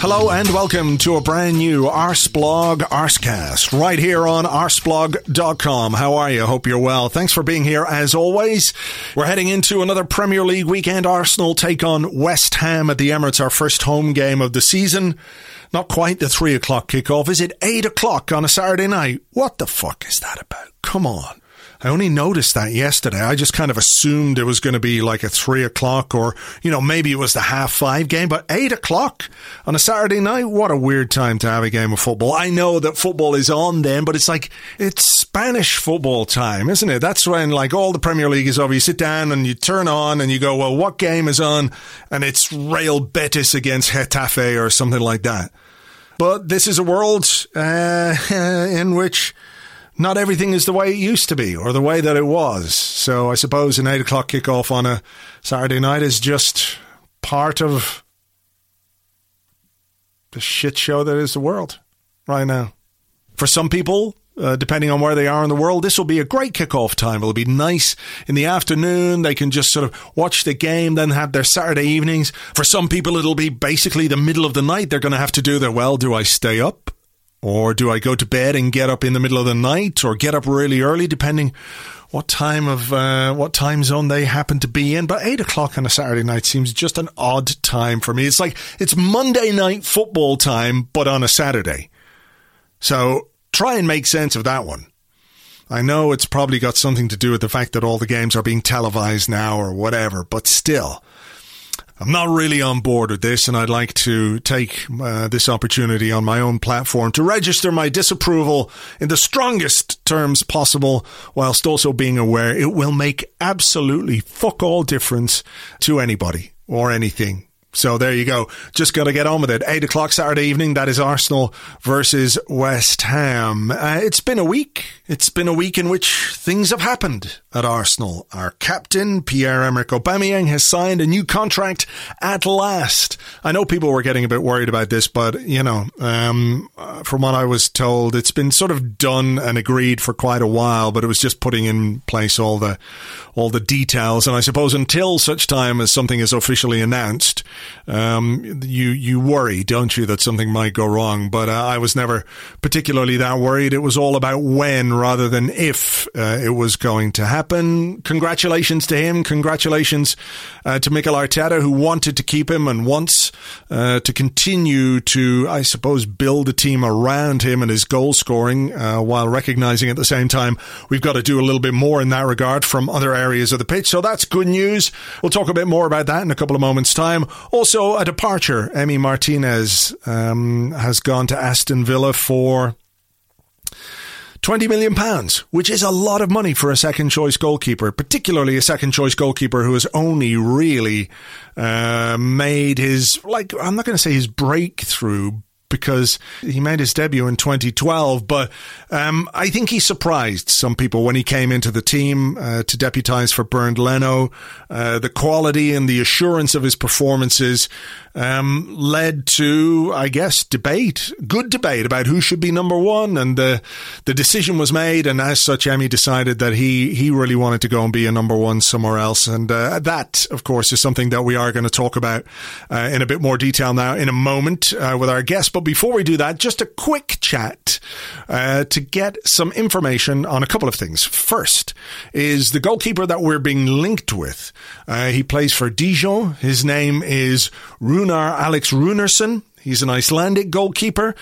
Hello and welcome to a brand new Arseblog Arsecast right here on Arseblog.com. How are you? Hope you're well. Thanks for being here as always. We're heading into another Premier League weekend. Arsenal take on West Ham at the Emirates, our first home game of the season. Not quite the 3 o'clock kickoff. Is it 8 o'clock on a Saturday night? What the fuck is that about? Come on. I only noticed that yesterday. I just kind of assumed it was going to be like a 3 o'clock or, you know, maybe it was the 5:30 game, but 8 o'clock on a Saturday night. What a weird time to have a game of football. I know that football is on then, but it's like, it's Spanish football time, isn't it? That's when like all the Premier League is over. You sit down and you turn on and you go, well, what game is on? And it's Real Betis against Getafe or something like that. But this is a world in which not everything is the way it used to be or the way that it was. So I suppose an 8 o'clock kickoff on a Saturday night is just part of the shit show that is the world right now. For some people, depending on where they are in the world, this will be a great kickoff time. It'll be nice in the afternoon. They can just sort of watch the game, then have their Saturday evenings. For some people, it'll be basically the middle of the night. They're going to have to do their, well, do I stay up? Or do I go to bed and get up in the middle of the night or get up really early, depending what time zone they happen to be in? But 8 o'clock on a Saturday night seems just an odd time for me. It's like it's Monday night football time, but on a Saturday. So try and make sense of that one. I know it's probably got something to do with the fact that all the games are being televised now or whatever, but still, I'm not really on board with this, and I'd like to take this opportunity on my own platform to register my disapproval in the strongest terms possible, whilst also being aware it will make absolutely fuck all difference to anybody or anything. So there you go. Just got to get on with it. 8 o'clock Saturday evening, that is Arsenal versus West Ham. It's been a week. It's been a week in which things have happened at Arsenal. Our captain, Pierre-Emerick Aubameyang, has signed a new contract at last. I know people were getting a bit worried about this, but, you know, from what I was told, it's been sort of done and agreed for quite a while, but it was just putting in place all the details. And I suppose until such time as something is officially announced, you worry, don't you, that something might go wrong. But I was never particularly that worried. It was all about when rather than if it was going to happen. Congratulations to him. Congratulations to Mikel Arteta, who wanted to keep him and wants to continue to, I suppose, build a team around him and his goal scoring, while recognizing at the same time we've got to do a little bit more in that regard from other areas of the pitch. So that's good news. We'll talk a bit more about that in a couple of moments' time. Also, a departure. Emi Martinez has gone to Aston Villa for £20 million, which is a lot of money for a second-choice goalkeeper, particularly a second-choice goalkeeper who has only really made his, like, I'm not going to say his breakthrough, because he made his debut in 2012, but I think he surprised some people when he came into the team to deputise for Bernd Leno. The quality and the assurance of his performances led to, I guess, good debate about who should be number one, and the decision was made, and as such, Emi decided that he really wanted to go and be a number one somewhere else, and that, of course, is something that we are going to talk about in a bit more detail now in a moment with our guest. But before we do that, just a quick chat to get some information on a couple of things. First is the goalkeeper that we're being linked with. He plays for Dijon. His name is Rúnar Alex Rúnarsson. He's an Icelandic goalkeeper,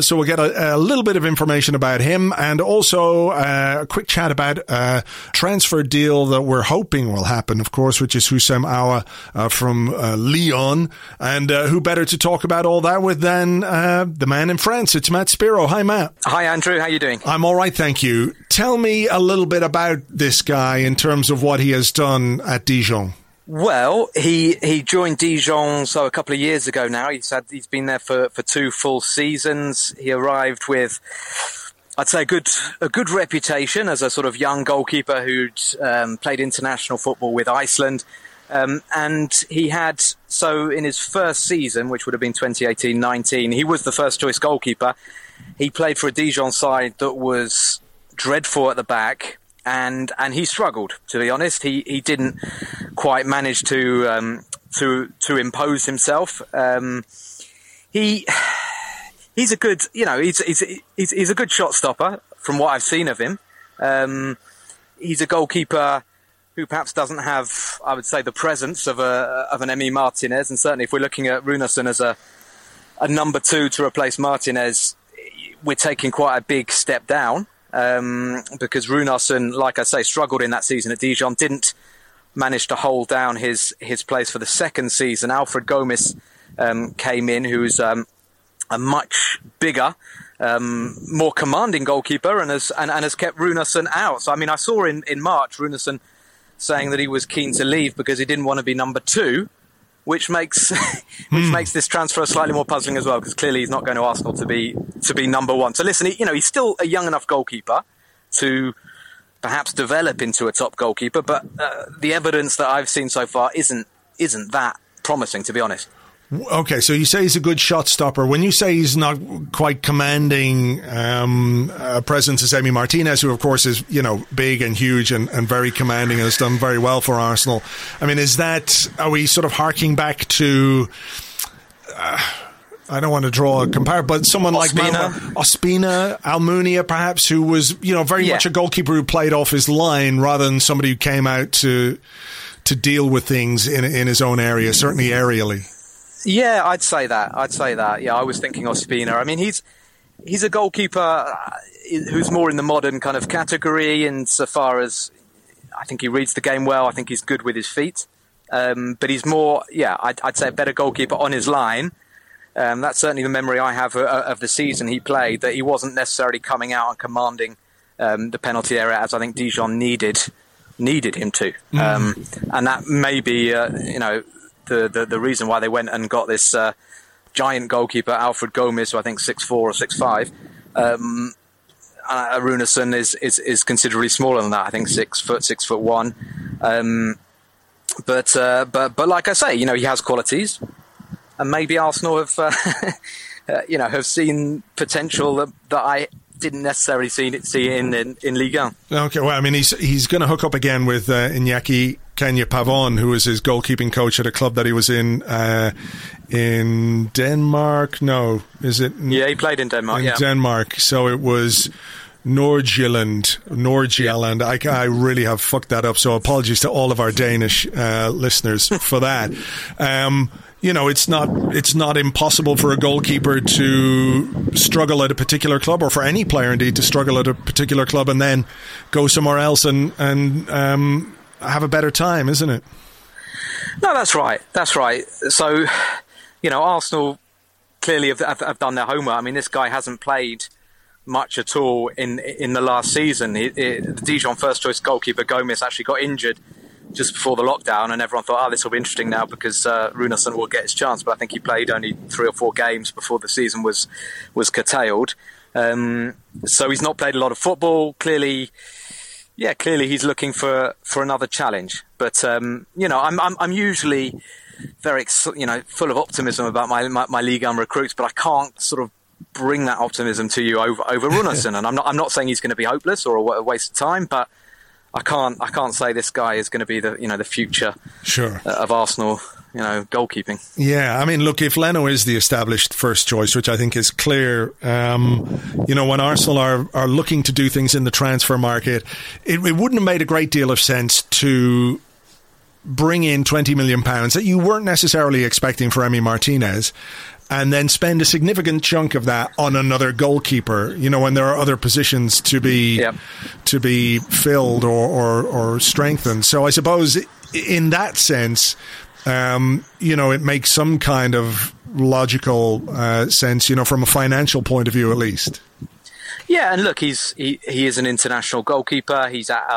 so we'll get a little bit of information about him, and also a quick chat about a transfer deal that we're hoping will happen, of course, which is Houssem Aouar from Lyon, and who better to talk about all that with than the man in France. It's Matt Spiro. Hi, Matt. Hi, Andrew. How are you doing? I'm all right, thank you. Tell me a little bit about this guy in terms of what he has done at Dijon. Well, he joined Dijon a couple of years ago now. He's been there for two full seasons. He arrived with, I'd say, a good reputation as a sort of young goalkeeper who'd played international football with Iceland. And he had, so in his first season, which would have been 2018-19, he was the first choice goalkeeper. He played for a Dijon side that was dreadful at the back. And he struggled, to be honest. He didn't quite manage to impose himself. He's a good, he's a good shot stopper from what I've seen of him. He's a goalkeeper who perhaps doesn't have, I would say, the presence of an Emi Martinez. And certainly, if we're looking at Rúnarsson as a number two to replace Martinez, we're taking quite a big step down. Because Rúnarsson, like I say, struggled in that season at Dijon, didn't manage to hold down his place for the second season. Alfred Gomez came in, who is a much bigger, more commanding goalkeeper, and has kept Rúnarsson out. So, I mean, I saw in March Rúnarsson saying that he was keen to leave because he didn't want to be number two, which makes makes this transfer slightly more puzzling as well, because clearly he's not going to Arsenal to be number one. So listen, he's still a young enough goalkeeper to perhaps develop into a top goalkeeper, but the evidence that I've seen so far isn't that promising, to be honest. Okay, so you say he's a good shot stopper. When you say he's not quite commanding a presence as Emi Martinez, who of course is, big and huge and very commanding and has done very well for Arsenal. I mean, are we sort of harking back to, I don't want to draw a comparison, but someone like Ospina, Almunia perhaps, who was, very much a goalkeeper who played off his line rather than somebody who came out to deal with things in his own area, certainly aerially. Yeah, I'd say that. Yeah, I was thinking Ospina. I mean, he's a goalkeeper who's more in the modern kind of category, and so far as I think he reads the game well, I think he's good with his feet. But he's more, I'd say a better goalkeeper on his line. That's certainly the memory I have of the season he played, that he wasn't necessarily coming out and commanding the penalty area as I think Dijon needed him to. And that may be, the reason why they went and got this giant goalkeeper, Alfred Gomez, who I think 6'4 or 6'5. Rúnarsson is considerably smaller than that. I think 6'1. But like I say, he has qualities, and maybe Arsenal have have seen potential that I didn't necessarily see in Ligue 1. Okay, well, I mean, he's going to hook up again with Iñaki Kenya Pavon, who was his goalkeeping coach at a club that he was in Denmark. No, is it? Yeah, he played in Denmark. Denmark. So it was Nordjylland. I really have fucked that up. So apologies to all of our Danish listeners for that. It's not impossible for a goalkeeper to struggle at a particular club, or for any player indeed to struggle at a particular club and then go somewhere else and have a better time, isn't it? No, that's right. So, Arsenal clearly have done their homework. I mean, this guy hasn't played much at all in the last season. The Dijon first choice goalkeeper Gomez actually got injured just before the lockdown, and everyone thought, this will be interesting now because Rúnarsson will get his chance. But I think he played only 3 or 4 games before the season was curtailed. So he's not played a lot of football. Clearly he's looking for another challenge. But I'm usually very full of optimism about my Ligue 1 recruits, but I can't sort of bring that optimism to you over Rúnarsson. And I'm not saying he's going to be hopeless or a waste of time, but I can't say this guy is going to be the the future of Arsenal. Goalkeeping. Yeah, I mean, look, if Leno is the established first choice, which I think is clear, when Arsenal are looking to do things in the transfer market, it wouldn't have made a great deal of sense to bring in £20 million that you weren't necessarily expecting for Emi Martinez and then spend a significant chunk of that on another goalkeeper, you know, when there are other positions to be filled or strengthened. So I suppose in that sense, you know, it makes some kind of logical sense, you know, from a financial point of view at least. Yeah, and look, he is an international goalkeeper. He's at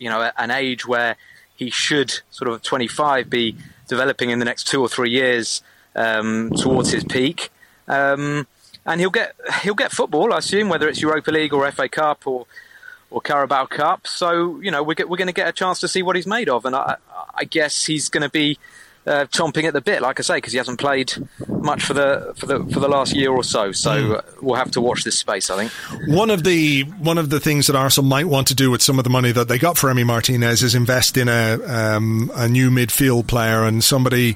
an age where he should, sort of 25, be developing in the next 2 or 3 years towards his peak, and he'll get football, I assume, whether it's Europa League or FA Cup or Carabao Cup. So, you know, we're going to get a chance to see what he's made of, and I guess he's going to be chomping at the bit, like I say, because he hasn't played much for the last year or so. So we'll have to watch this space, I think. One of the things that Arsenal might want to do with some of the money that they got for Emi Martinez is invest in a new midfield player, and somebody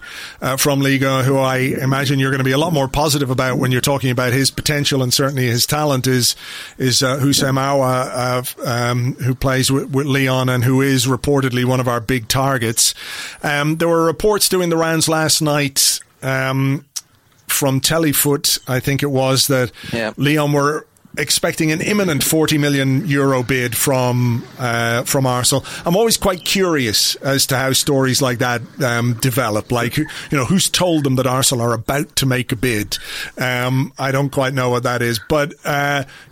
from Ligue 1 who I imagine you're going to be a lot more positive about when you're talking about his potential and certainly his talent is Houssem Aouar, who plays with Lyon and who is reportedly one of our big targets. There were reports doing the rounds last night from Telefoot, I think it was, that Lyon were expecting an imminent €40 million bid from Arsenal. I'm always quite curious as to how stories like that develop. Like, you know, who's told them that Arsenal are about to make a bid? I don't quite know what that is, but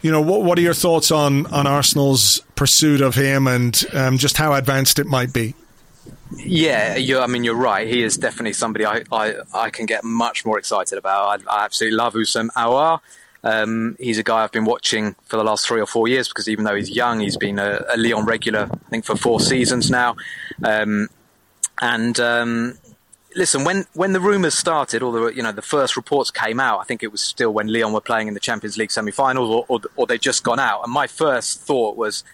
you know, what are your thoughts on Arsenal's pursuit of him and just how advanced it might be? Yeah, you're right. He is definitely somebody I can get much more excited about. I absolutely love Houssem Aouar. He's a guy I've been watching for the last 3 or 4 years because even though he's young, he's been a Lyon regular, I think, for 4 seasons now. Listen, when the rumours started, although, you know, the first reports came out, I think it was still when Lyon were playing in the Champions League semi-finals or they'd just gone out. And my first thought was,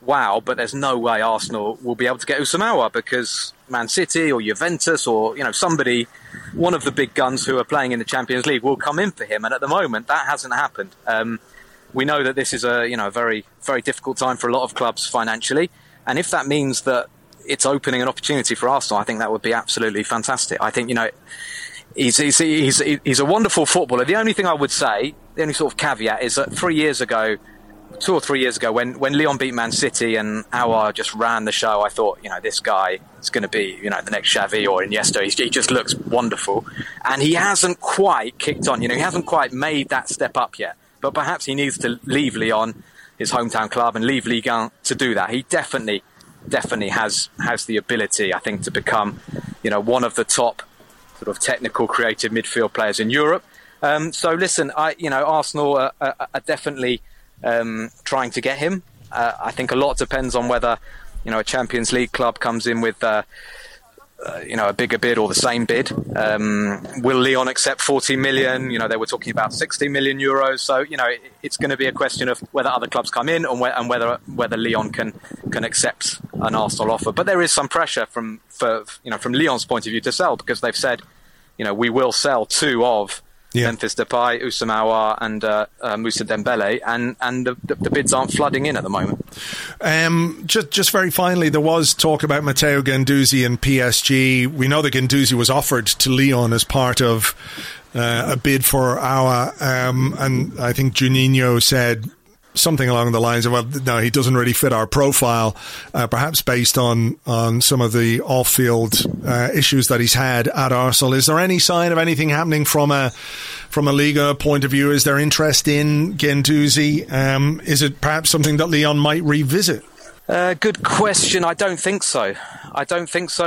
wow, but there's no way Arsenal will be able to get Houssem Aouar because Man City or Juventus or, you know, somebody, one of the big guns who are playing in the Champions League will come in for him. And at the moment, that hasn't happened. We know that this is a very, very difficult time for a lot of clubs financially. And if that means that it's opening an opportunity for Arsenal, I think that would be absolutely fantastic. I think, you know, he's a wonderful footballer. The only thing I would say, the only sort of caveat is that 2 or 3 years ago, when Lyon beat Man City and Aouar just ran the show, I thought, you know, this guy is going to be, you know, the next Xavi or Iniesta. He just looks wonderful. And he hasn't quite kicked on. You know, he hasn't quite made that step up yet. But perhaps he needs to leave Lyon, his hometown club, and leave Ligue 1 to do that. He definitely has the ability, I think, to become, you know, one of the top sort of technical, creative midfield players in Europe. So, listen, Arsenal are definitely... trying to get him. I think a lot depends on whether, you know, a Champions League club comes in with a bigger bid or the same bid. Will Lyon accept 40 million? You know, they were talking about 60 million euros. So, you know, it's going to be a question of whether other clubs come in and whether Lyon can accept an Arsenal offer. But there is some pressure from Lyon's point of view to sell, because they've said, you know, we will sell two of Memphis Depay, Houssem Aouar and Moussa Dembele, and the bids aren't flooding in at the moment. Just very finally, there was talk about Matteo Guendouzi and PSG. We know that Guendouzi was offered to Lyon as part of a bid for Aouar, and I think Juninho said something along the lines of, well, no, he doesn't really fit our profile, perhaps based on some of the off-field issues that he's had at Arsenal. Is there any sign of anything happening from a Liga point of view? Is there interest in Guendouzi? Is it perhaps something that Lyon might revisit? Good question. I don't think so.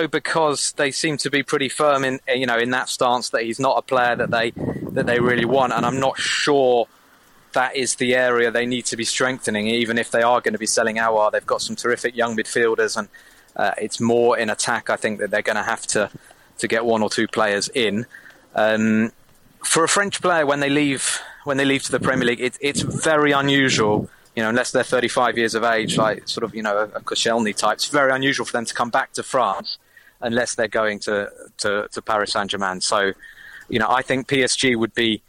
Because they seem to be pretty firm in that stance that he's not a player that they really want, and I'm not sure that is the area they need to be strengthening. Even if they are going to be selling Aouar, they've got some terrific young midfielders, and it's more in attack, I think, that they're going to have to get 1 or 2 players in. For a French player, when they leave to the Premier League, it's very unusual, you know, unless they're 35 years of age, like sort of, you know, a Koscielny type. It's very unusual for them to come back to France unless they're going to Paris Saint-Germain. So, you know, I think PSG would be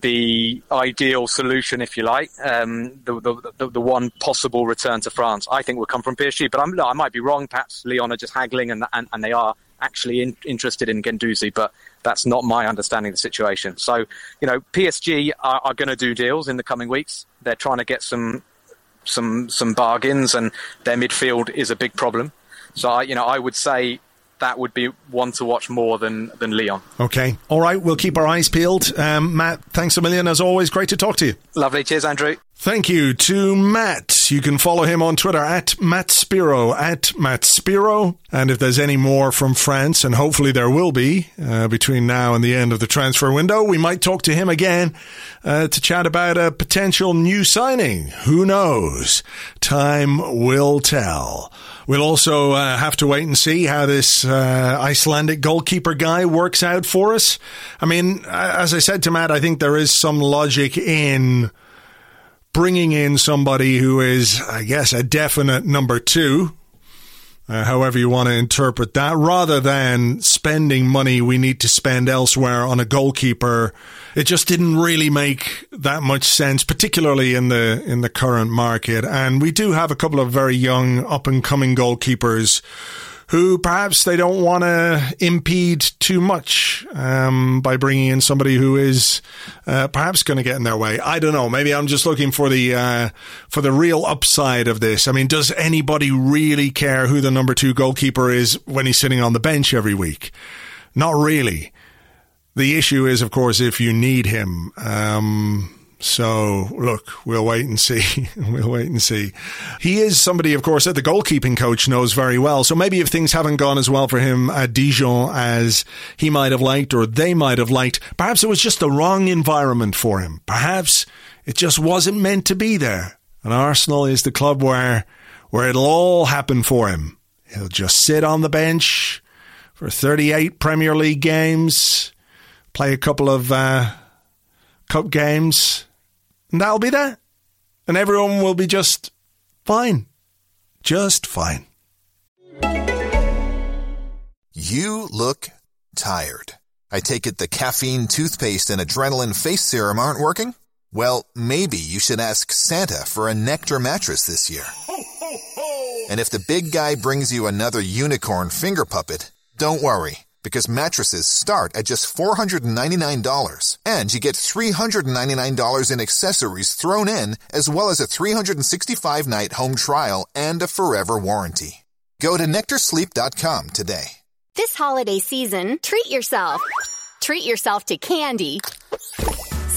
the ideal solution, if you like. The one possible return to France, I think, will come from PSG. But I might be wrong. Perhaps Lyon are just haggling, and they are actually interested in Guendouzi, but that's not my understanding of the situation. So, you know, PSG are going to do deals in the coming weeks. They're trying to get some bargains, and their midfield is a big problem. So, I would say that would be one to watch more than Lyon. Okay. All right. We'll keep our eyes peeled. Matt, thanks a million. As always, great to talk to you. Lovely. Cheers, Andrew. Thank you to Matt. You can follow him on Twitter at Matt Spiro. And if there's any more from France, and hopefully there will be between now and the end of the transfer window, we might talk to him again to chat about a potential new signing. Who knows? Time will tell. We'll also have to wait and see how this Icelandic goalkeeper guy works out for us. I mean, as I said to Matt, I think there is some logic in bringing in somebody who is, I guess, a definite number two, however you want to interpret that, rather than spending money we need to spend elsewhere on a goalkeeper. It just didn't really make that much sense, particularly in the current market. And we do have a couple of very young, up-and-coming goalkeepers who perhaps they don't want to impede too much by bringing in somebody who is perhaps going to get in their way. I don't know. Maybe I'm just looking for the real upside of this. I mean, does anybody really care who the number two goalkeeper is when he's sitting on the bench every week? Not really. The issue is, of course, if you need him. So, look, we'll wait and see. He is somebody, of course, that the goalkeeping coach knows very well. So maybe if things haven't gone as well for him at Dijon as he might have liked or they might have liked, perhaps it was just the wrong environment for him. Perhaps it just wasn't meant to be there. And Arsenal is the club where it'll all happen for him. He'll just sit on the bench for 38 Premier League games, play a couple of cup games, and that'll be that. And everyone will be just fine. Just fine. You look tired. I take it the caffeine toothpaste and adrenaline face serum aren't working? Well, maybe you should ask Santa for a Nectar mattress this year. Ho, ho, ho. And if the big guy brings you another unicorn finger puppet, don't worry, because mattresses start at just $499, and you get $399 in accessories thrown in, as well as a 365-night home trial and a forever warranty. Go to NectarSleep.com today. This holiday season, treat yourself. Treat yourself to candy.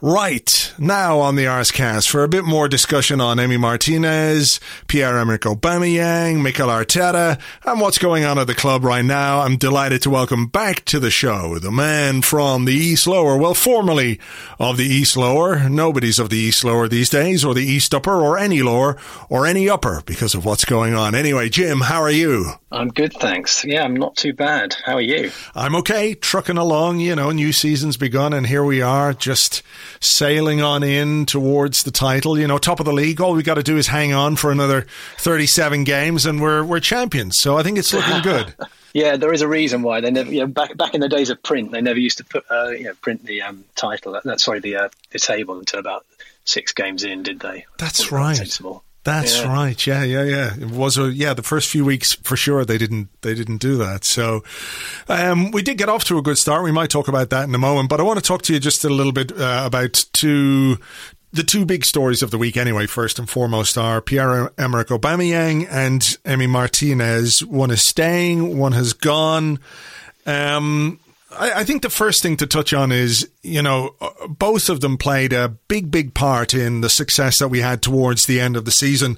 Right, now on the Arscast, for a bit more discussion on Emi Martinez, Pierre-Emerick Aubameyang, Mikel Arteta, and what's going on at the club right now, I'm delighted to welcome back to the show the man from the East Lower, well, formerly of the East Lower. Nobody's of the East Lower these days, or the East Upper, or any lower, or any upper, because of what's going on. Anyway, Jim, how are you? I'm good, thanks. Yeah, I'm not too bad. How are you? I'm okay, trucking along, new season's begun, and here we are, just sailing on in towards the title, top of the league. All we got to do is hang on for another 37 games and we're champions. So I think it's looking good. Yeah, there is a reason why they never, back in the days of print, they never used to put print the title, the table until about 6 games in, did they? That's right. Sensible. That's right. Yeah. It was the first few weeks for sure they didn't do that. So we did get off to a good start. We might talk about that in a moment, but I want to talk to you just a little bit about the two big stories of the week anyway. First and foremost are Pierre-Emerick Aubameyang and Emi Martinez. One is staying, one has gone. I think the first thing to touch on is, both of them played a big, big part in the success that we had towards the end of the season.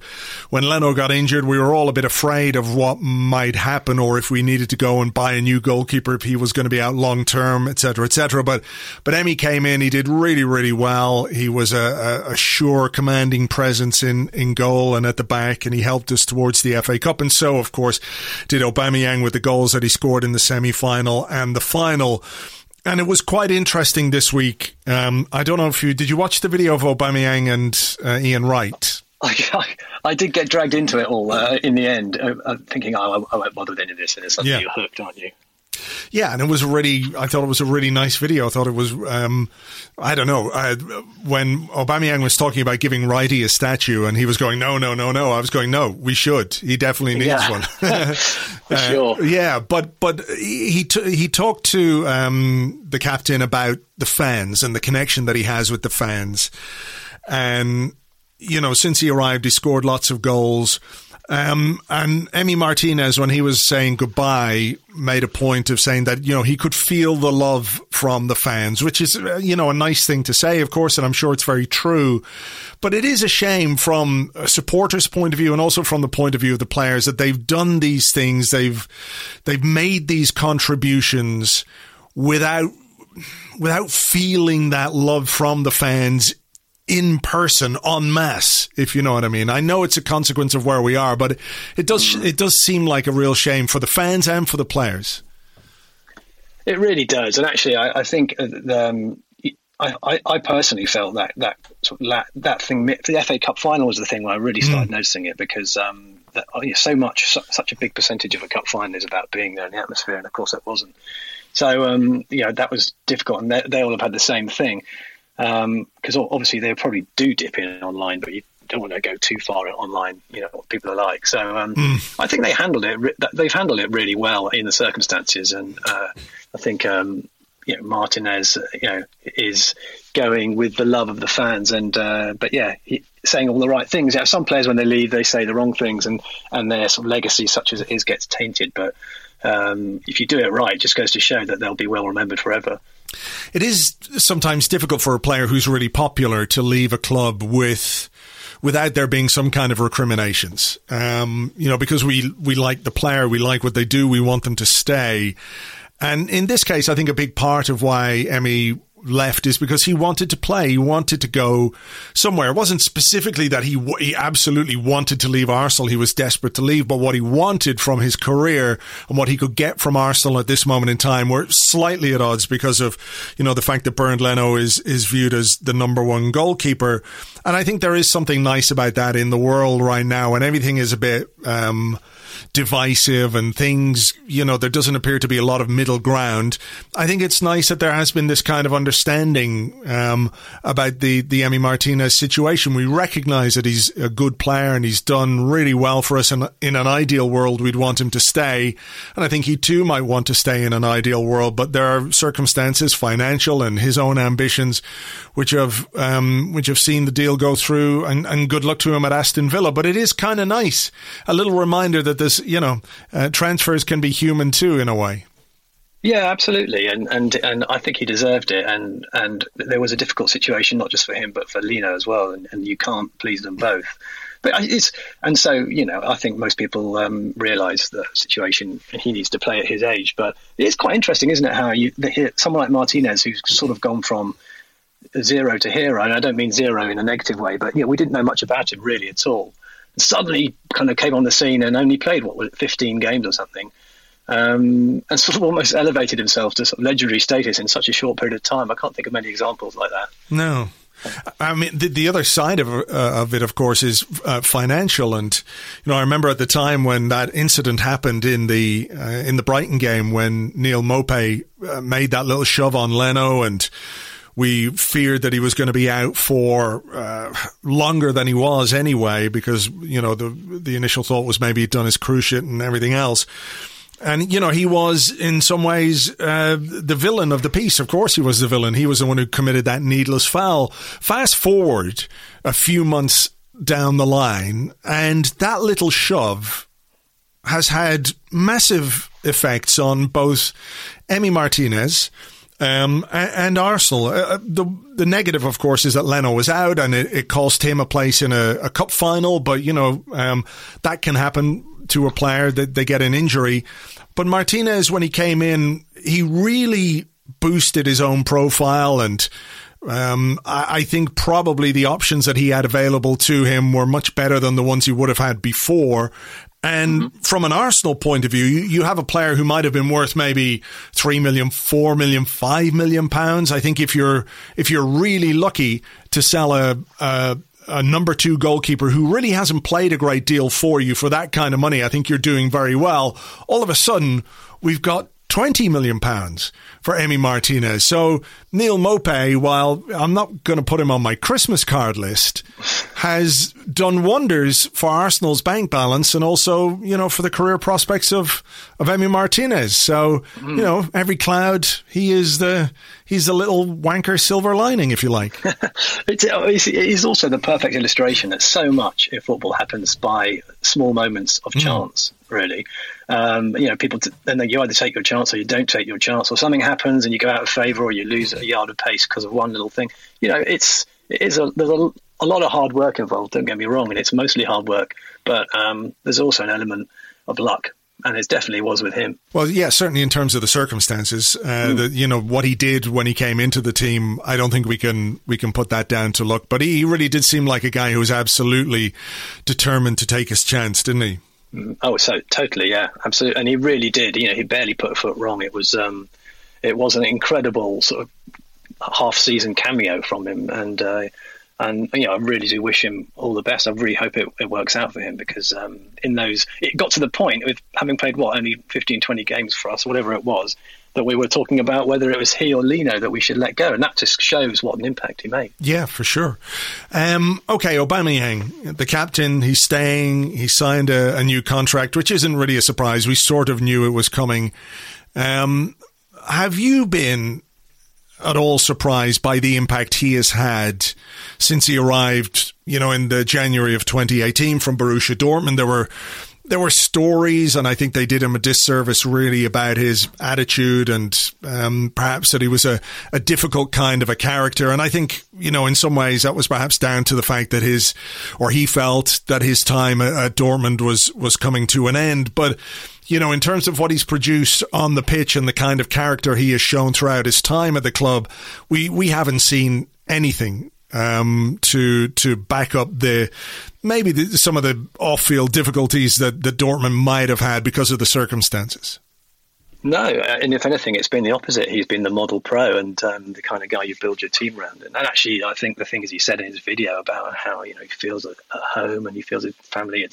When Leno got injured, we were all a bit afraid of what might happen, or if we needed to go and buy a new goalkeeper, if he was going to be out long term, et cetera, et cetera. But Emi came in, he did really, really well. He was a sure, commanding presence in goal and at the back, and he helped us towards the FA Cup. And so, of course, did Aubameyang with the goals that he scored in the semi-final and the final. And it was quite interesting this week. I don't know if you... Did you watch the video of Aubameyang and Ian Wright? I did get dragged into it all in the end, thinking, oh, I won't bother with any of this. And it's suddenly you're hooked, aren't you? Yeah, and it was really... I thought it was a really nice video. I thought it was... I don't know. When Aubameyang was talking about giving Righty a statue and he was going, no. I was going, no, we should. He definitely needs one. For sure. Yeah, but he talked to the captain about the fans and the connection that he has with the fans. And, you know, since he arrived, he scored lots of goals. And Emi Martinez, when he was saying goodbye, made a point of saying that, you know, he could feel the love from the fans, which is, you know, a nice thing to say, of course, and I'm sure it's very true. But it is a shame from a supporter's point of view and also from the point of view of the players that they've done these things. They've made these contributions without feeling that love from the fans in person, en masse, if you know what I mean. I know it's a consequence of where we are, but it does seem like a real shame for the fans and for the players. It really does. And actually, I think I personally felt that sort of that thing. The FA Cup final was the thing where I really started noticing it, because such a big percentage of a cup final is about being there in the atmosphere, and of course it wasn't. So that was difficult, and they all have had the same thing. Because obviously they probably do dip in online, but you don't want to go too far online, you know, what people are like. So I think they handled it. They've handled it really well in the circumstances. And I think, Martinez, is going with the love of the fans. And saying all the right things. You know, some players, when they leave, they say the wrong things and their sort of legacy, such as it is, gets tainted. But if you do it right, it just goes to show that they'll be well remembered forever. It is sometimes difficult for a player who's really popular to leave a club without there being some kind of recriminations, because we like the player, we like what they do, we want them to stay. And in this case, I think a big part of why Emi left is because he wanted to play. He wanted to go somewhere. It wasn't specifically that he absolutely wanted to leave Arsenal. He was desperate to leave, but what he wanted from his career and what he could get from Arsenal at this moment in time were slightly at odds because of, you know, the fact that Bernd Leno is viewed as the number one goalkeeper. And I think there is something nice about that in the world right now, and everything is a bit divisive and things, you know, there doesn't appear to be a lot of middle ground. I think it's nice that there has been this kind of understanding about the Emi Martinez situation. We recognise that he's a good player and he's done really well for us, and in an ideal world we'd want him to stay, and I think he too might want to stay in an ideal world, but there are circumstances, financial and his own ambitions, which have seen the deal go through, and good luck to him at Aston Villa. But it is kind of nice, a little reminder that there's, transfers can be human too, in a way. Yeah, absolutely, and I think he deserved it, and there was a difficult situation not just for him but for Leno as well, and you can't please them both. But so I think most people realise the situation and he needs to play at his age. But it's quite interesting, isn't it? How someone like Martinez, who's sort of gone from zero to hero, and I don't mean zero in a negative way, but we didn't know much about him really at all. And suddenly, kind of came on the scene and only played 15 games or something. And sort of almost elevated himself to sort of legendary status in such a short period of time. I can't think of many examples like that. No. I mean, the other side of it, of course, is financial. And, you know, I remember at the time when that incident happened in the Brighton game, when Neal Maupay made that little shove on Leno, and we feared that he was going to be out for longer than he was anyway, because, you know, the initial thought was maybe he'd done his cruciate and everything else. And, you know, he was in some ways the villain of the piece. Of course he was the villain. He was the one who committed that needless foul. Fast forward a few months down the line, and that little shove has had massive effects on both Emi Martinez and Arsenal. The negative, of course, is that Leno was out, and it cost him a place in a cup final. But, you know, that can happen to a player, that they get an injury. But Martinez, when he came in, he really boosted his own profile, and I think probably the options that he had available to him were much better than the ones he would have had before. And from an Arsenal point of view, you have a player who might have been worth maybe 3 million, 4 million, 5 million pounds. I think if you're really lucky to sell a number two goalkeeper who really hasn't played a great deal for you for that kind of money, I think you're doing very well. All of a sudden, we've got £20 million for Emi Martinez. So Neal Maupay, while I'm not going to put him on my Christmas card list, has done wonders for Arsenal's bank balance and also, you know, for the career prospects of Emi Martinez. So, you know, every cloud, he's the little wanker silver lining, if you like. It's also the perfect illustration that so much in football happens by small moments of chance. Really, you know, people then you either take your chance or you don't take your chance, or something happens and you go out of favour, or you lose at a yard of pace because of one little thing. You know, there's a lot of hard work involved. Don't get me wrong, and it's mostly hard work, but there's also an element of luck. And it definitely was with him. Well, yeah, certainly in terms of the circumstances, you know, what he did when he came into the team, I don't think we can put that down to luck. But he really did seem like a guy who was absolutely determined to take his chance, didn't he? Oh, so totally, yeah, absolutely. And he really did. You know, he barely put a foot wrong. It was an incredible sort of half-season cameo from him. And you know, I really do wish him all the best. I really hope it works out for him because it got to the point with having played, only 15, 20 games for us, whatever it was, that we were talking about whether it was he or Leno that we should let go. And that just shows what an impact he made. Yeah, for sure. Okay, Aubameyang, the captain, he's staying. He signed a new contract, which isn't really a surprise. We sort of knew it was coming. Have you been at all surprised by the impact he has had since he arrived, you know, in the January of 2018 from Borussia Dortmund? There were stories, and I think they did him a disservice really about his attitude and perhaps that he was a difficult kind of a character. And I think, you know, in some ways that was perhaps down to the fact that he felt that his time at Dortmund was coming to an end. But, you know, in terms of what he's produced on the pitch and the kind of character he has shown throughout his time at the club, we haven't seen anything to back up some of the off-field difficulties that Dortmund might have had because of the circumstances. No, and if anything, it's been the opposite. He's been the model pro and the kind of guy you build your team around. And actually, I think the things he said in his video about how, you know, he feels at home and he feels at family,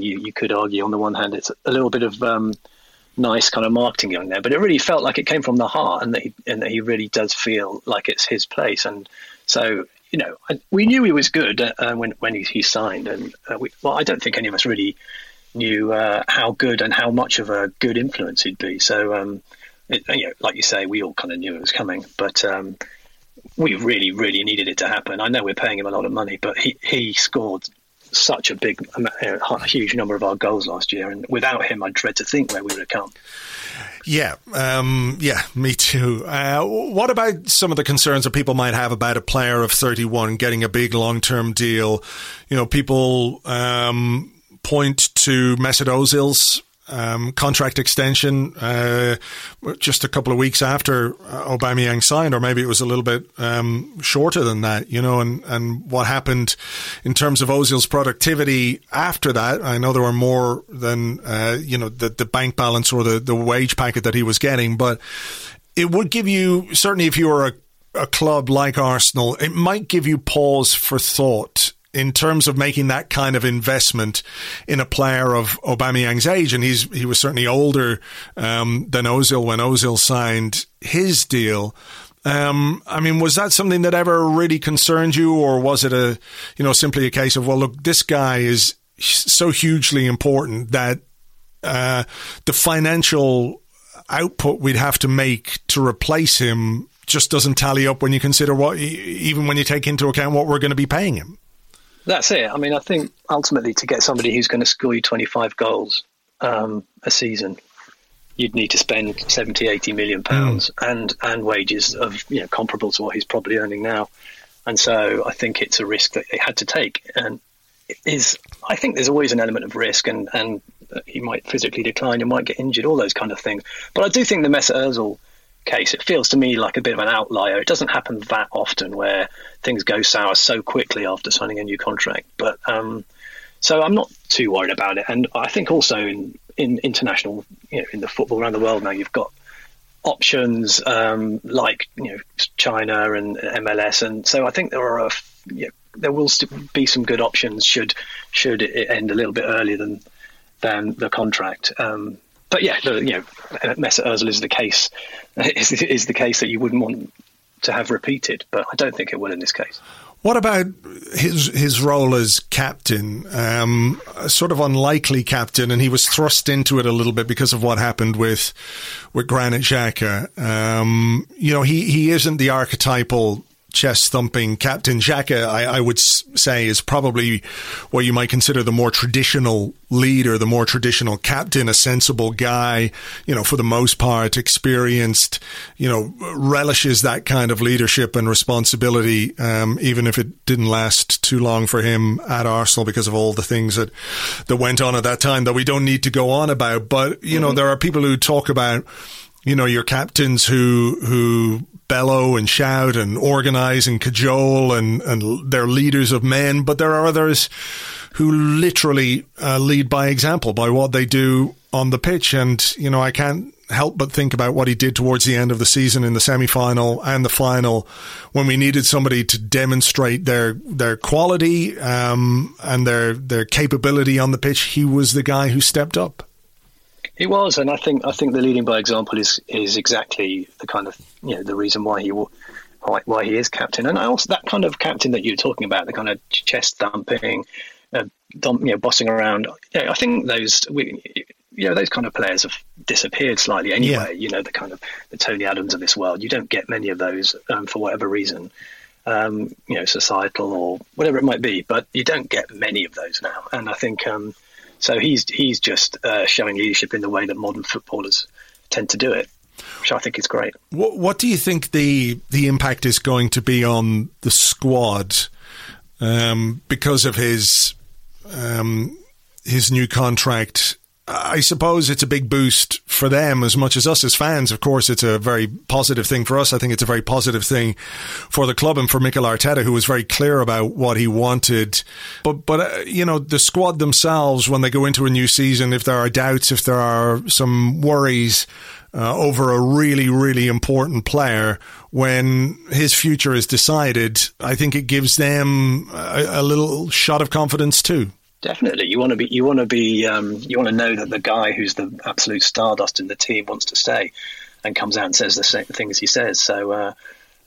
you could argue on the one hand it's a little bit of nice kind of marketing going there, but it really felt like it came from the heart and that he really does feel like it's his place. And so, you know, we knew he was good when he signed. And I don't think any of us really knew how good and how much of a good influence he'd be. So, you know, like you say, we all kind of knew it was coming, but we really, really needed it to happen. I know we're paying him a lot of money, but he scored such a huge number of our goals last year. And without him, I dread to think where we would have come. Yeah. Yeah, me too. What about some of the concerns that people might have about a player of 31 getting a big long-term deal? You know, people point to Mesut Ozil's contract extension just a couple of weeks after Aubameyang signed, or maybe it was a little bit shorter than that, you know, and what happened in terms of Ozil's productivity after that. I know there were more than, you know, the bank balance or the wage packet that he was getting, but it would give you, certainly if you were a club like Arsenal, it might give you pause for thought in terms of making that kind of investment in a player of Aubameyang's age. And he was certainly older than Ozil when Ozil signed his deal. Was that something that ever really concerned you, or was it simply a case of, well, look, this guy is so hugely important that the financial output we'd have to make to replace him just doesn't tally up when you consider even when you take into account what we're going to be paying him? That's it. I mean, I think ultimately to get somebody who's going to score you 25 goals a season, you'd need to spend 70, 80 million pounds and wages of, you know, comparable to what he's probably earning now. And so I think it's a risk that they had to take. And I think there's always an element of risk and he might physically decline, he might get injured, all those kind of things. But I do think the Mesut Ozil case, it feels to me like a bit of an outlier. It doesn't happen that often where things go sour so quickly after signing a new contract, but so I'm not too worried about it. And I think also in international, you know, in the football around the world now, you've got options like, you know, China and MLS, and so I think there are there will be some good options should it end a little bit earlier than the contract. But yeah, you know, Mesut Özil is the case that you wouldn't want to have repeated, but I don't think it will in this case. What about his role as captain, a sort of unlikely captain, and he was thrust into it a little bit because of what happened with Granit Xhaka. You know, he isn't the archetypal chest-thumping captain. Xhaka, I would say, is probably what you might consider the more traditional leader, the more traditional captain, a sensible guy, you know, for the most part, experienced, you know, relishes that kind of leadership and responsibility, even if it didn't last too long for him at Arsenal because of all the things that went on at that time that we don't need to go on about. But, you know, there are people who talk about, you know, your captains who bellow and shout and organize and cajole and they're leaders of men, but there are others who literally lead by example, by what they do on the pitch. And, you know, I can't help but think about what he did towards the end of the season in the semi-final and the final when we needed somebody to demonstrate their quality and their capability on the pitch. He was the guy who stepped up. He was, and I think the leading by example is exactly the kind of, you know, the reason why he is captain. And I also, that kind of captain that you're talking about, the kind of chest thumping, you know, bossing around. You know, I think those kind of players have disappeared slightly anyway. Yeah. You know, the kind of the Tony Adams of this world. You don't get many of those for whatever reason, you know, societal or whatever it might be. But you don't get many of those now, and I think. So he's just showing leadership in the way that modern footballers tend to do it, which I think is great. What do you think the impact is going to be on the squad because of his new contract? I suppose it's a big boost for them as much as us as fans. Of course, it's a very positive thing for us. I think it's a very positive thing for the club and for Mikel Arteta, who was very clear about what he wanted. But you know, the squad themselves, when they go into a new season, if there are doubts, if there are some worries over a really, really important player, when his future is decided, I think it gives them a little shot of confidence too. Definitely, you want to know that the guy who's the absolute stardust in the team wants to stay, and comes out and says the same things he says. So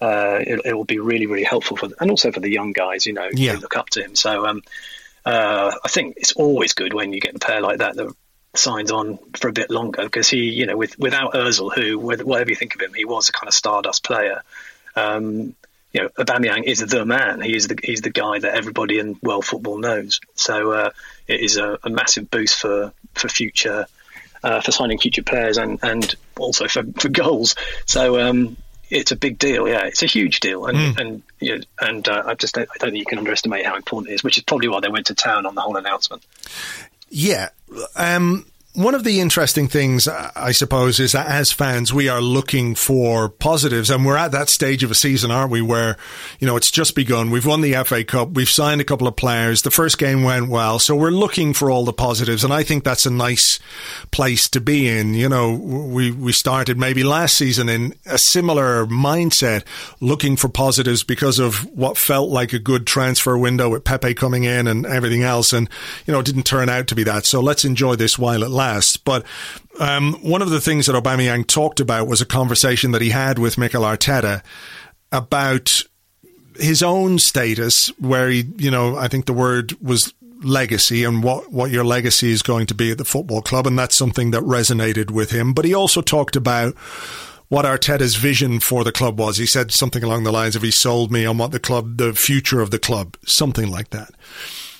it will be really, really helpful for, and also for the young guys, you know, who look up to him. So I think it's always good when you get a pair like that that signs on for a bit longer, because he, you know, without Özil, who, whatever you think of him, he was a kind of stardust player. You know, Aubameyang is the man. He's the guy that everybody in world football knows. So it is a massive boost for future, for signing future players and also for goals. So it's a big deal. Yeah, it's a huge deal. And you know, and I don't think you can underestimate how important it is, which is probably why they went to town on the whole announcement. Yeah. One of the interesting things, I suppose, is that as fans, we are looking for positives, and we're at that stage of a season, aren't we, where, you know, it's just begun. We've won the FA Cup. We've signed a couple of players. The first game went well. So we're looking for all the positives, and I think that's a nice place to be in. You know, we started maybe last season in a similar mindset, looking for positives because of what felt like a good transfer window with Pepe coming in and everything else, and, you know, it didn't turn out to be that. So let's enjoy this while it lasts. But one of the things that Aubameyang talked about was a conversation that he had with Mikel Arteta about his own status, where he, you know, I think the word was legacy, and what your legacy is going to be at the football club, and that's something that resonated with him. But he also talked about what Arteta's vision for the club was. He said something along the lines of, he sold me on what the club, the future of the club, something like that.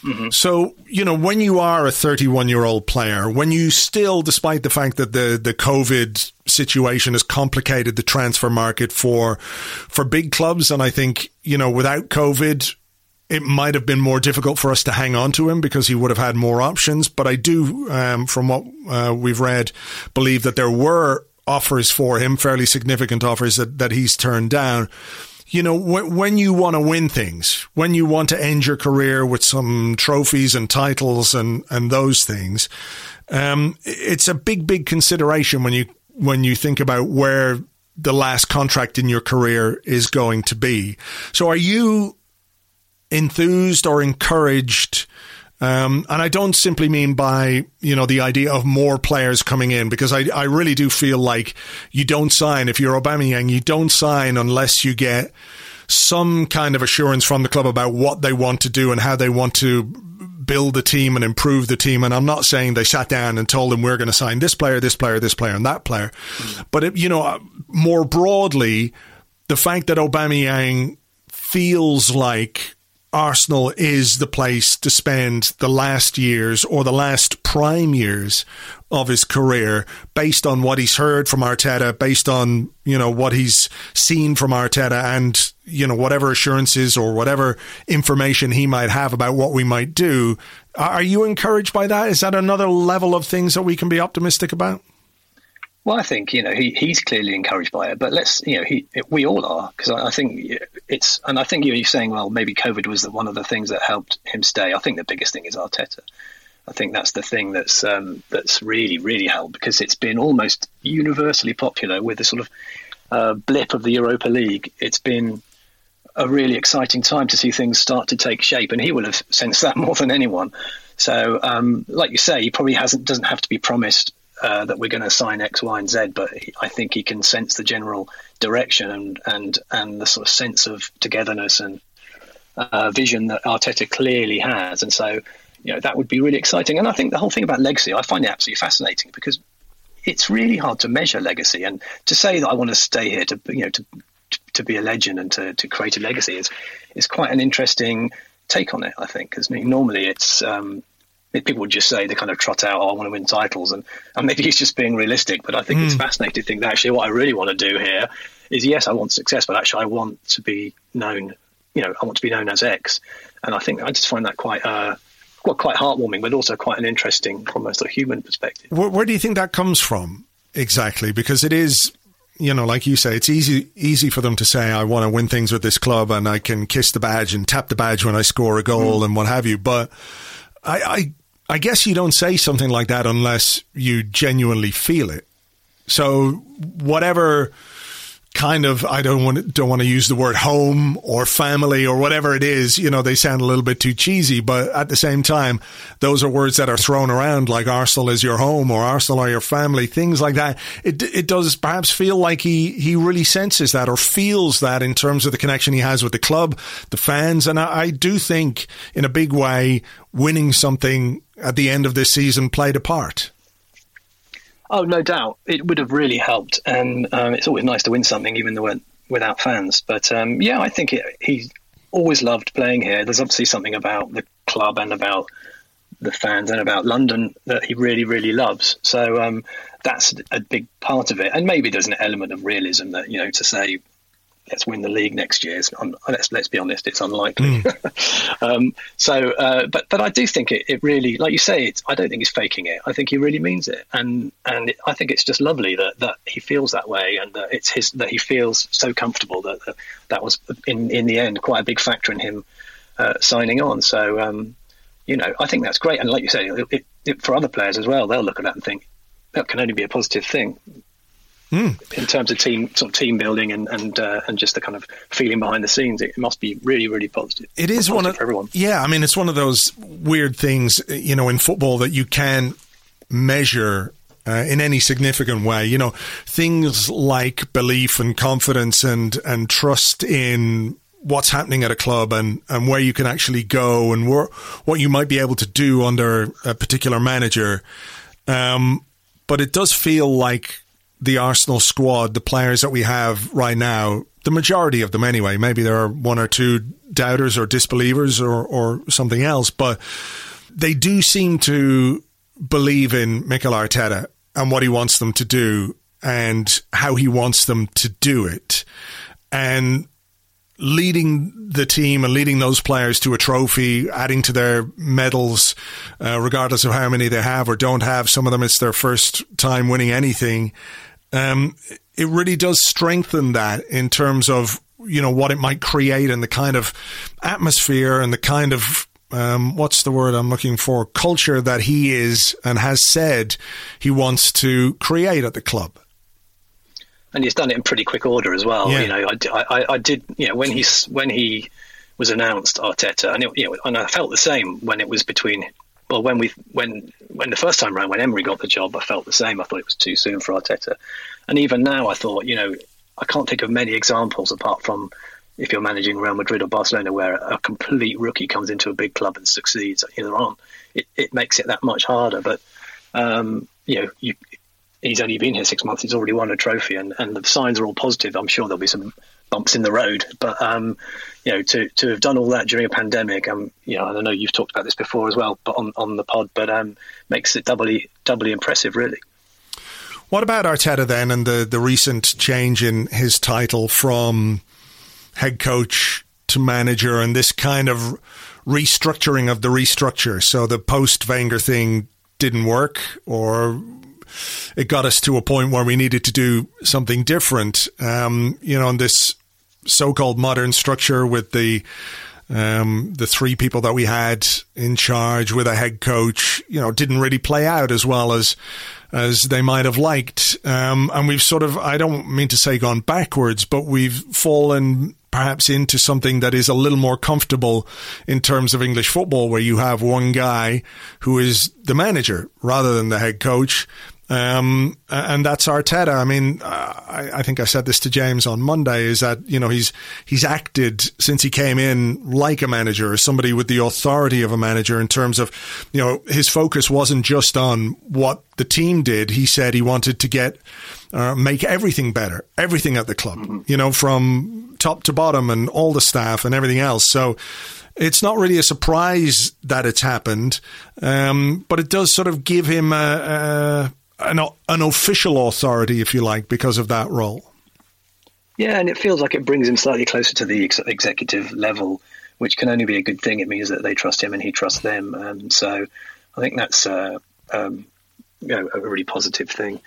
Mm-hmm. So, you know, when you are a 31-year-old player, when you still, despite the fact that the COVID situation has complicated the transfer market for big clubs, and I think, you know, without COVID, it might have been more difficult for us to hang on to him because he would have had more options. But I do, from what we've read, believe that there were offers for him, fairly significant offers that he's turned down. you know, when you want to win things, when you want to end your career with some trophies and titles and those things, it's a big, big consideration when you think about where the last contract in your career is going to be. So are you enthused or encouraged? And I don't simply mean by, you know, the idea of more players coming in, because I really do feel like you don't sign, if you're Aubameyang, you don't sign unless you get some kind of assurance from the club about what they want to do and how they want to build the team and improve the team. And I'm not saying they sat down and told them we're going to sign this player, this player, this player and that player. Mm-hmm. But, it, you know, more broadly, the fact that Aubameyang feels like Arsenal is the place to spend the last years or the last prime years of his career, based on what he's heard from Arteta, based on, you know, what he's seen from Arteta and, you know, whatever assurances or whatever information he might have about what we might do. Are you encouraged by that? Is that another level of things that we can be optimistic about? Well, I think, you know, he's clearly encouraged by it, but let's, you know, we all are, because I think it's, and I think you're saying, well, maybe COVID was one of the things that helped him stay. I think the biggest thing is Arteta. I think that's the thing that's really, really helped, because it's been almost universally popular with the sort of blip of the Europa League. It's been a really exciting time to see things start to take shape, and he will have sensed that more than anyone. So, like you say, he probably doesn't have to be promised that we're going to sign X, Y, and Z, but I think he can sense the general direction and the sort of sense of togetherness and vision that Arteta clearly has. And so, you know, that would be really exciting. And I think the whole thing about legacy, I find it absolutely fascinating, because it's really hard to measure legacy. And to say that I want to stay here, to, you know, to be a legend and to create a legacy is quite an interesting take on it, I think, because normally it's people would just say, they kind of trot out, oh, I want to win titles. And maybe he's just being realistic, but I think it's fascinating to think that actually what I really want to do here is, yes, I want success, but actually I want to be known, you know, I want to be known as X. And I think I just find that quite heartwarming, but also quite an interesting, almost a human perspective. Where do you think that comes from exactly? Because it is, you know, like you say, it's easy for them to say, I want to win things with this club and I can kiss the badge and tap the badge when I score a goal and what have you. But I guess you don't say something like that unless you genuinely feel it. So whatever kind of, I don't want to use the word home or family or whatever it is, you know, they sound a little bit too cheesy, but at the same time, those are words that are thrown around, like Arsenal is your home or Arsenal are your family, things like that. It does perhaps feel like he really senses that or feels that in terms of the connection he has with the club, the fans. And I do think in a big way, winning something at the end of this season played a part. Oh, no doubt. It would have really helped. And it's always nice to win something, even though without fans. But yeah, I think he always loved playing here. There's obviously something about the club and about the fans and about London that he really, really loves. So that's a big part of it. And maybe there's an element of realism that, you know, to say, let's win the league next year. Let's be honest, it's unlikely. But I do think it really, like you say, I don't think he's faking it. I think he really means it, and I think it's just lovely that he feels that way, and that it's his, that he feels so comfortable that was in the end quite a big factor in him signing on. So you know, I think that's great, and like you say, it for other players as well, they'll look at that and think that can only be a positive thing. In terms of team building and just the kind of feeling behind the scenes, it must be really, really positive. It is positive for everyone. Yeah, I mean, it's one of those weird things, you know, in football that you can measure in any significant way. You know, things like belief and confidence and trust in what's happening at a club and where you can actually go and what you might be able to do under a particular manager. But it does feel like the Arsenal squad, the players that we have right now, the majority of them anyway, maybe there are one or two doubters or disbelievers or something else, but they do seem to believe in Mikel Arteta and what he wants them to do and how he wants them to do it. And leading the team and leading those players to a trophy, adding to their medals, regardless of how many they have or don't have, some of them it's their first time winning anything. It really does strengthen that in terms of you know, what it might create and the kind of atmosphere and the kind of what's the word I'm looking for? Culture that he is and has said he wants to create at the club. And he's done it in pretty quick order as well. Yeah. You know, I did. You know, when he was announced, Arteta, and it, you know, and I felt the same when it was between. Well, when the first time round, when Emery got the job, I felt the same. I thought it was too soon for Arteta, and even now, I thought, you know, I can't think of many examples apart from if you're managing Real Madrid or Barcelona, where a complete rookie comes into a big club and succeeds. You know, there aren't. It makes it that much harder. But you know, he's only been here 6 months. He's already won a trophy, and the signs are all positive. I'm sure there'll be some bumps in the road, but you know, to have done all that during a pandemic, you know, and I know you've talked about this before as well, but on the pod, but makes it doubly impressive, really. What about Arteta then, and the recent change in his title from head coach to manager, and this kind of restructuring of the restructure? So the post Wenger thing didn't work, or it got us to a point where we needed to do something different. You know, in this so-called modern structure with the three people that we had in charge with a head coach, you know, didn't really play out as well as they might have liked. And we've sort of, I don't mean to say gone backwards, but we've fallen perhaps into something that is a little more comfortable in terms of English football, where you have one guy who is the manager rather than the head coach. And that's Arteta. I mean, I think I said this to James on Monday, is that, you know, he's acted since he came in like a manager, or somebody with the authority of a manager, in terms of, you know, his focus wasn't just on what the team did. He said he wanted to make everything better, everything at the club, you know, from top to bottom and all the staff and everything else. So it's not really a surprise that it's happened, but it does sort of give him an official authority, if you like, because of that role. Yeah, and it feels like it brings him slightly closer to the executive level, which can only be a good thing. It means that they trust him and he trusts them. So I think that's you know, a really positive thing.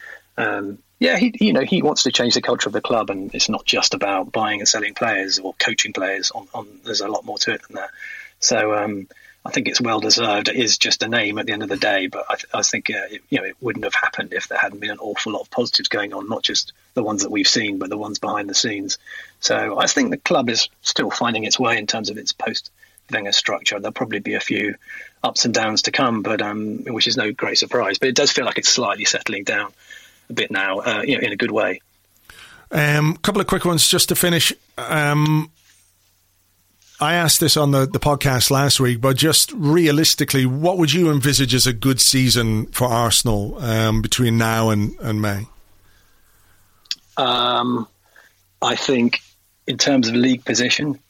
Yeah, he wants to change the culture of the club, and it's not just about buying and selling players or coaching players. There's a lot more to it than that. So I think it's well deserved. It is just a name at the end of the day, but I think you know, it wouldn't have happened if there hadn't been an awful lot of positives going on, not just the ones that we've seen, but the ones behind the scenes. So I think the club is still finding its way in terms of its post-Wenger structure. There'll probably be a few ups and downs to come, but which is no great surprise. But it does feel like it's slightly settling down a bit now, you know, in a good way. Couple of quick ones just to finish. I asked this on the podcast last week, but just realistically, what would you envisage as a good season for Arsenal between now and May? I think in terms of league position,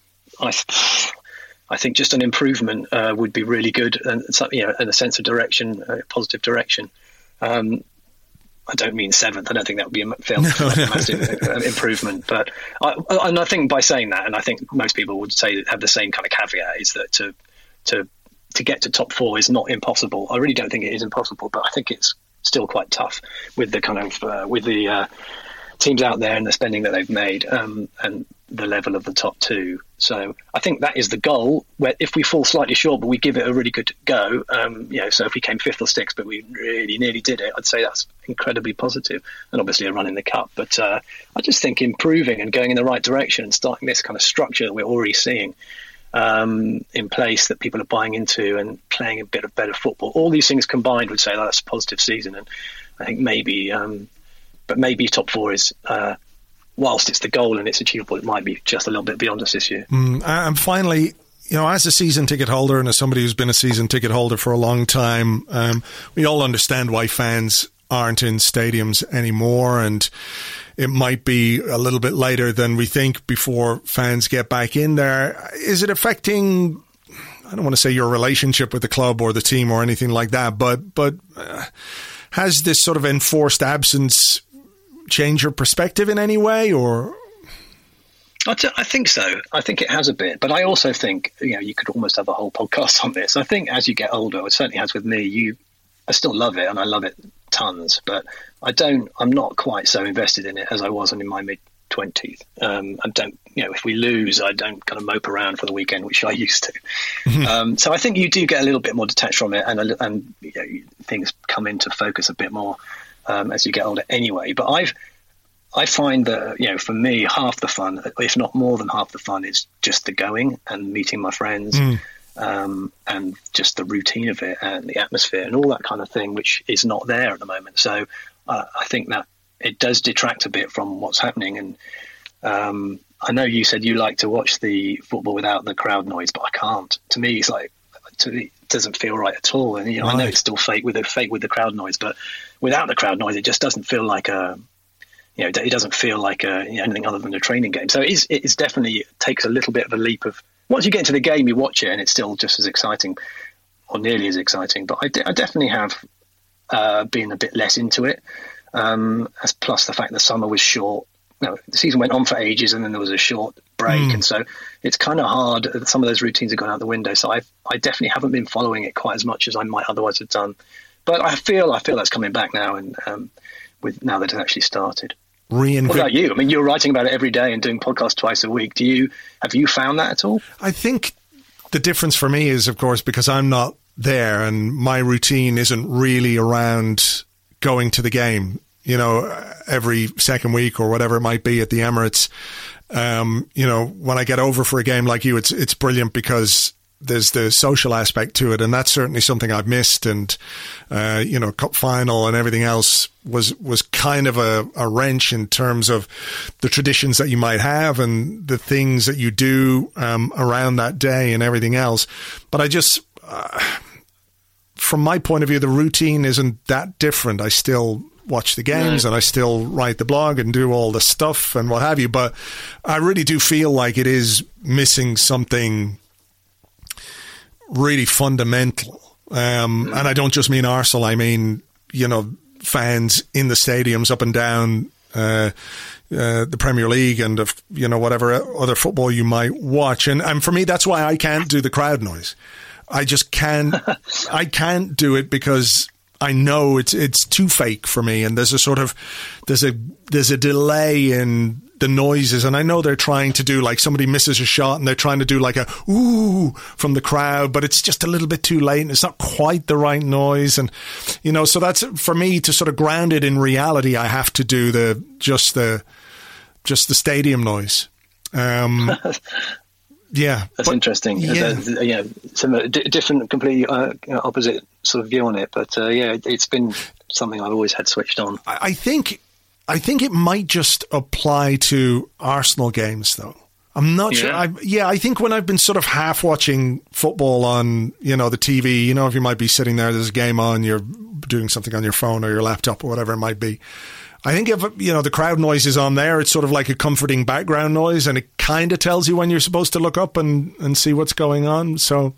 I think just an improvement would be really good, and you know, and a sense of direction, a positive direction. I don't mean seventh. I don't think that would be a massive improvement. But I think by saying that, and I think most people would say have the same kind of caveat, is that to get to top four is not impossible. I really don't think it is impossible, but I think it's still quite tough with the kind of teams out there and the spending that they've made and the level of the top two. So I think that is the goal. Where if we fall slightly short, but we give it a really good go, you know, so if we came fifth or sixth, but we really nearly did it, I'd say that's incredibly positive. And obviously a run in the cup, but I just think improving and going in the right direction and starting this kind of structure that we're already seeing in place, that people are buying into and playing a bit of better football. All these things combined would say that's a positive season. And I think maybe, but maybe top four is, whilst it's the goal and it's achievable, it might be just a little bit beyond us this year. And finally, you know, as a season ticket holder and as somebody who's been a season ticket holder for a long time, we all understand why fans aren't in stadiums anymore, and it might be a little bit later than we think before fans get back in there. Is it affecting, I don't want to say your relationship with the club or the team or anything like that, but has this sort of enforced absence change your perspective in any way? Or I think so. I think it has a bit, but I also think, you know, you could almost have a whole podcast on this. I think as you get older, it certainly has with me, I still love it, and I love it tons, but I'm not quite so invested in it as I was in my mid-20s. I don't you know, if we lose, I don't kind of mope around for the weekend, which I used to. So I think you do get a little bit more detached from it, and you know, things come into focus a bit more as you get older anyway. But I find that, you know, for me, half the fun, if not more than half the fun, is just the going and meeting my friends and just the routine of it and the atmosphere and all that kind of thing, which is not there at the moment. So I think that it does detract a bit from what's happening. And I know you said you like to watch the football without the crowd noise, but I can't. To me, it's like, it doesn't feel right at all. And you know, right. I know it's still fake with the crowd noise, but without the crowd noise, it just doesn't feel like a... You know, it doesn't feel like anything other than a training game. So it is definitely, it takes a little bit of a leap of, once you get into the game, you watch it and it's still just as exciting or nearly as exciting. But I definitely have been a bit less into it. As plus the fact the summer was short. You know, the season went on for ages and then there was a short break. And so it's kind of hard. Some of those routines have gone out the window. So I definitely haven't been following it quite as much as I might otherwise have done. But I feel that's coming back now, and now that it's actually started. What about you? I mean, you're writing about it every day and doing podcasts twice a week. Have you found that at all? I think the difference for me is, of course, because I'm not there and my routine isn't really around going to the game, you know, every second week or whatever it might be at the Emirates. You know, when I get over for a game like you, it's brilliant because there's the social aspect to it, and that's certainly something I've missed. And you know, cup final and everything else was kind of a wrench in terms of the traditions that you might have and the things that you do around that day and everything else. But I just, from my point of view, the routine isn't that different. I still watch the games and I still write the blog and do all the stuff and what have you, but I really do feel like it is missing something really fundamental. And I don't just mean Arsenal. I mean, you know, fans in the stadiums up and down the Premier League and, of, you know, whatever other football you might watch. And for me, that's why I can't do the crowd noise. I just can't. I can't do it because I know it's too fake for me. And there's a sort of there's a delay in the noises, and I know they're trying to do, like, somebody misses a shot and they're trying to do like a ooh from the crowd, but it's just a little bit too late and it's not quite the right noise. And you know, so that's, for me, to sort of ground it in reality, I have to do the stadium noise. Yeah, that's interesting. Yeah, yeah, similar, different, completely opposite sort of view on it, but yeah, it's been something I've always had switched on. I think it might just apply to Arsenal games, though. I'm not sure. I think when I've been sort of half watching football on, you know, the TV, you know, if you might be sitting there, there's a game on, you're doing something on your phone or your laptop or whatever it might be. I think if, you know, the crowd noise is on there, it's sort of like a comforting background noise, and it kind of tells you when you're supposed to look up and see what's going on. So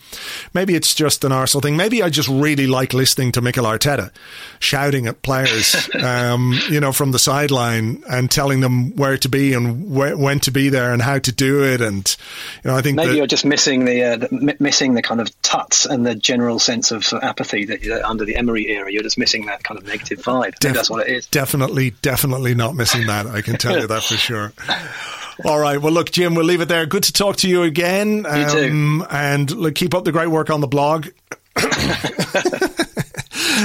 maybe it's just an Arsenal thing. Maybe I just really like listening to Mikel Arteta shouting at players, you know, from the sideline and telling them where to be and when to be there and how to do it. And, you know, I think maybe you're just missing the kind of tuts and the general sense of apathy that under the Emery era. You're just missing that kind of negative vibe. I think that's what it is. Definitely not missing that. I can tell you that for sure. All right. Well, look, Jim, we'll leave it there. Good to talk to you again. You too. And look, keep up the great work on the blog.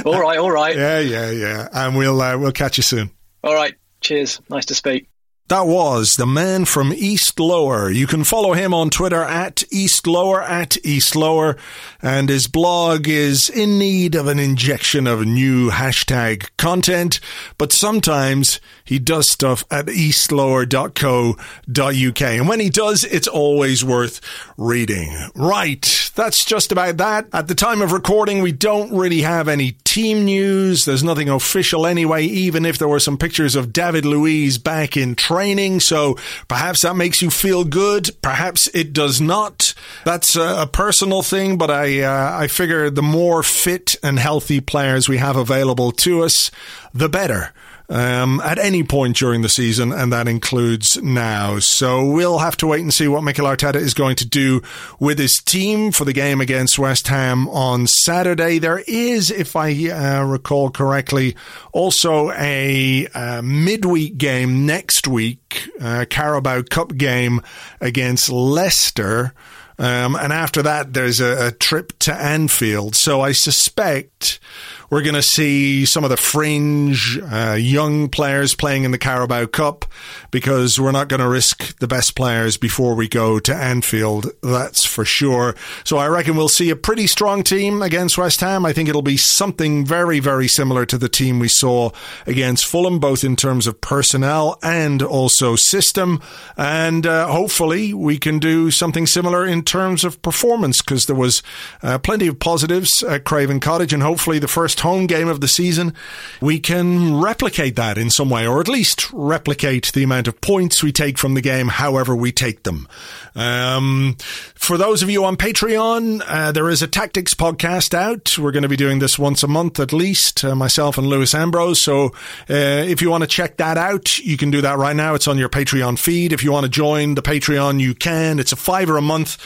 All right. Yeah. And we'll catch you soon. All right. Cheers. Nice to speak. That was the man from East Lower. You can follow him on Twitter @EastLower, and his blog is in need of an injection of new hashtag content, but sometimes he does stuff at eastlower.co.uk, and when he does, it's always worth reading. Right, that's just about that. At the time of recording, we don't really have any team news. There's nothing official anyway, even if there were some pictures of David Luiz back in training, so perhaps that makes you feel good, perhaps it does not. That's a personal thing, but I figure the more fit and healthy players we have available to us, the better. At any point during the season, and that includes now. So we'll have to wait and see what Mikel Arteta is going to do with his team for the game against West Ham on Saturday. There is, if I recall correctly, also a midweek game next week Carabao Cup game against Leicester. And after that, there's a trip to Anfield. So I suspect we're going to see some of the fringe young players playing in the Carabao Cup, because we're not going to risk the best players before we go to Anfield. That's for sure. So I reckon we'll see a pretty strong team against West Ham. I think it'll be something very, very similar to the team we saw against Fulham, both in terms of personnel and also system. And hopefully we can do something similar in terms of performance, because there was plenty of positives at Craven Cottage, and hopefully the first home game of the season we can replicate that in some way, or at least replicate the amount of points we take from the game however we take them. For those of you on Patreon, there is a tactics podcast out. We're going to be doing this once a month at least, myself and Lewis Ambrose. So if you want to check that out, you can do that right now. It's on your Patreon feed. If you want to join the Patreon, you can. It's a $5 a month.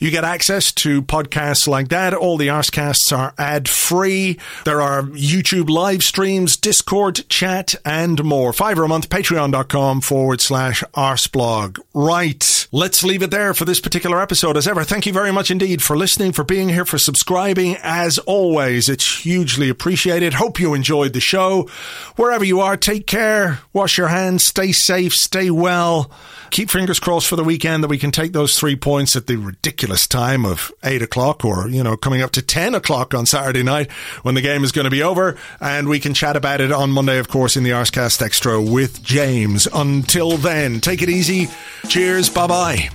You get access to podcasts like that. All the Arsecasts are ad-free. There are YouTube live streams, Discord chat, and more. $5 a month, patreon.com/arseblog. Right. Let's leave it there for this particular episode. As ever, thank you very much indeed for listening, for being here, for subscribing. As always, it's hugely appreciated. Hope you enjoyed the show. Wherever you are, take care. Wash your hands. Stay safe. Stay well. Keep fingers crossed for the weekend that we can take those 3 points at the ridiculous time of 8 o'clock, or, you know, coming up to 10 o'clock on Saturday night when the game is going to be over. And we can chat about it on Monday, of course, in the Arsecast Extra with James. Until then, take it easy. Cheers. Bye-bye.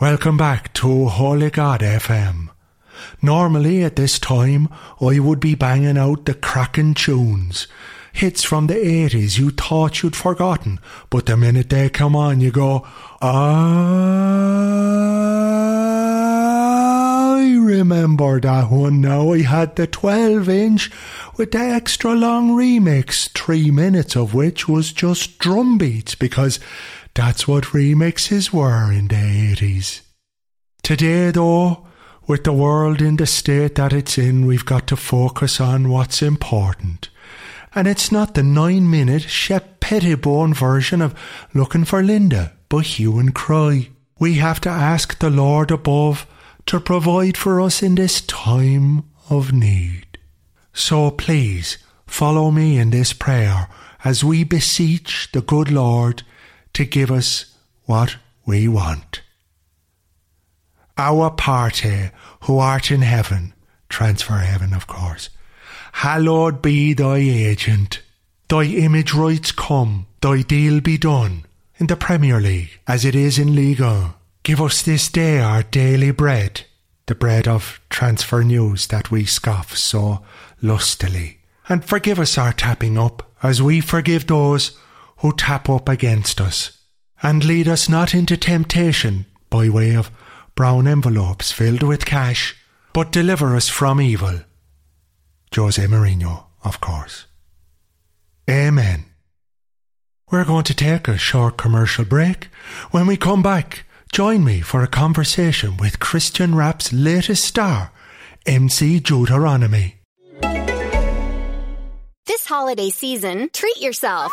Welcome back to Holy God FM. Normally at this time I would be banging out the cracking tunes. Hits from the 80s you thought you'd forgotten, but the minute they come on you go, I remember that one now. I had the 12-inch with the extra long remix, 3 minutes of which was just drum beats, because that's what remixes were in the 80s. Today, though, with the world in the state that it's in, we've got to focus on what's important. And it's not the 9-minute Shep Pettibone version of Looking for Linda, but hue and cry. We have to ask the Lord above to provide for us in this time of need. So please, follow me in this prayer as we beseech the good Lord to give us what we want. Our Parte, who art in heaven, transfer heaven of course, hallowed be thy agent. Thy image rights come, thy deal be done, in the Premier League as it is in Ligue 1. Give us this day our daily bread, the bread of transfer news that we scoff so lustily. And forgive us our tapping up, as we forgive those who tap up against us. And lead us not into temptation by way of brown envelopes filled with cash, but deliver us from evil. Jose Mourinho, of course. Amen. We're going to take a short commercial break. When we come back, join me for a conversation with Christian Rap's latest star, MC Deuteronomy. This holiday season, treat yourself.